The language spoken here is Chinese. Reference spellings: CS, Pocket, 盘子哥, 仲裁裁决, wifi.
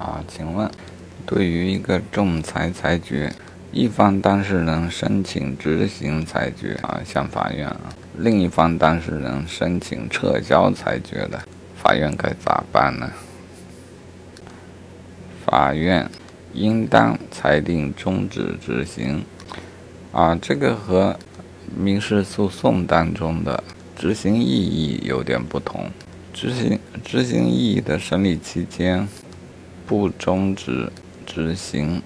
啊，请问对于一个仲裁裁决，一方当事人申请执行裁决向法院，另一方当事人申请撤销裁决的，法院该咋办呢？法院应当裁定终止执行。这个和民事诉讼当中的执行意义有点不同。执行意义的审理期间不终止执行，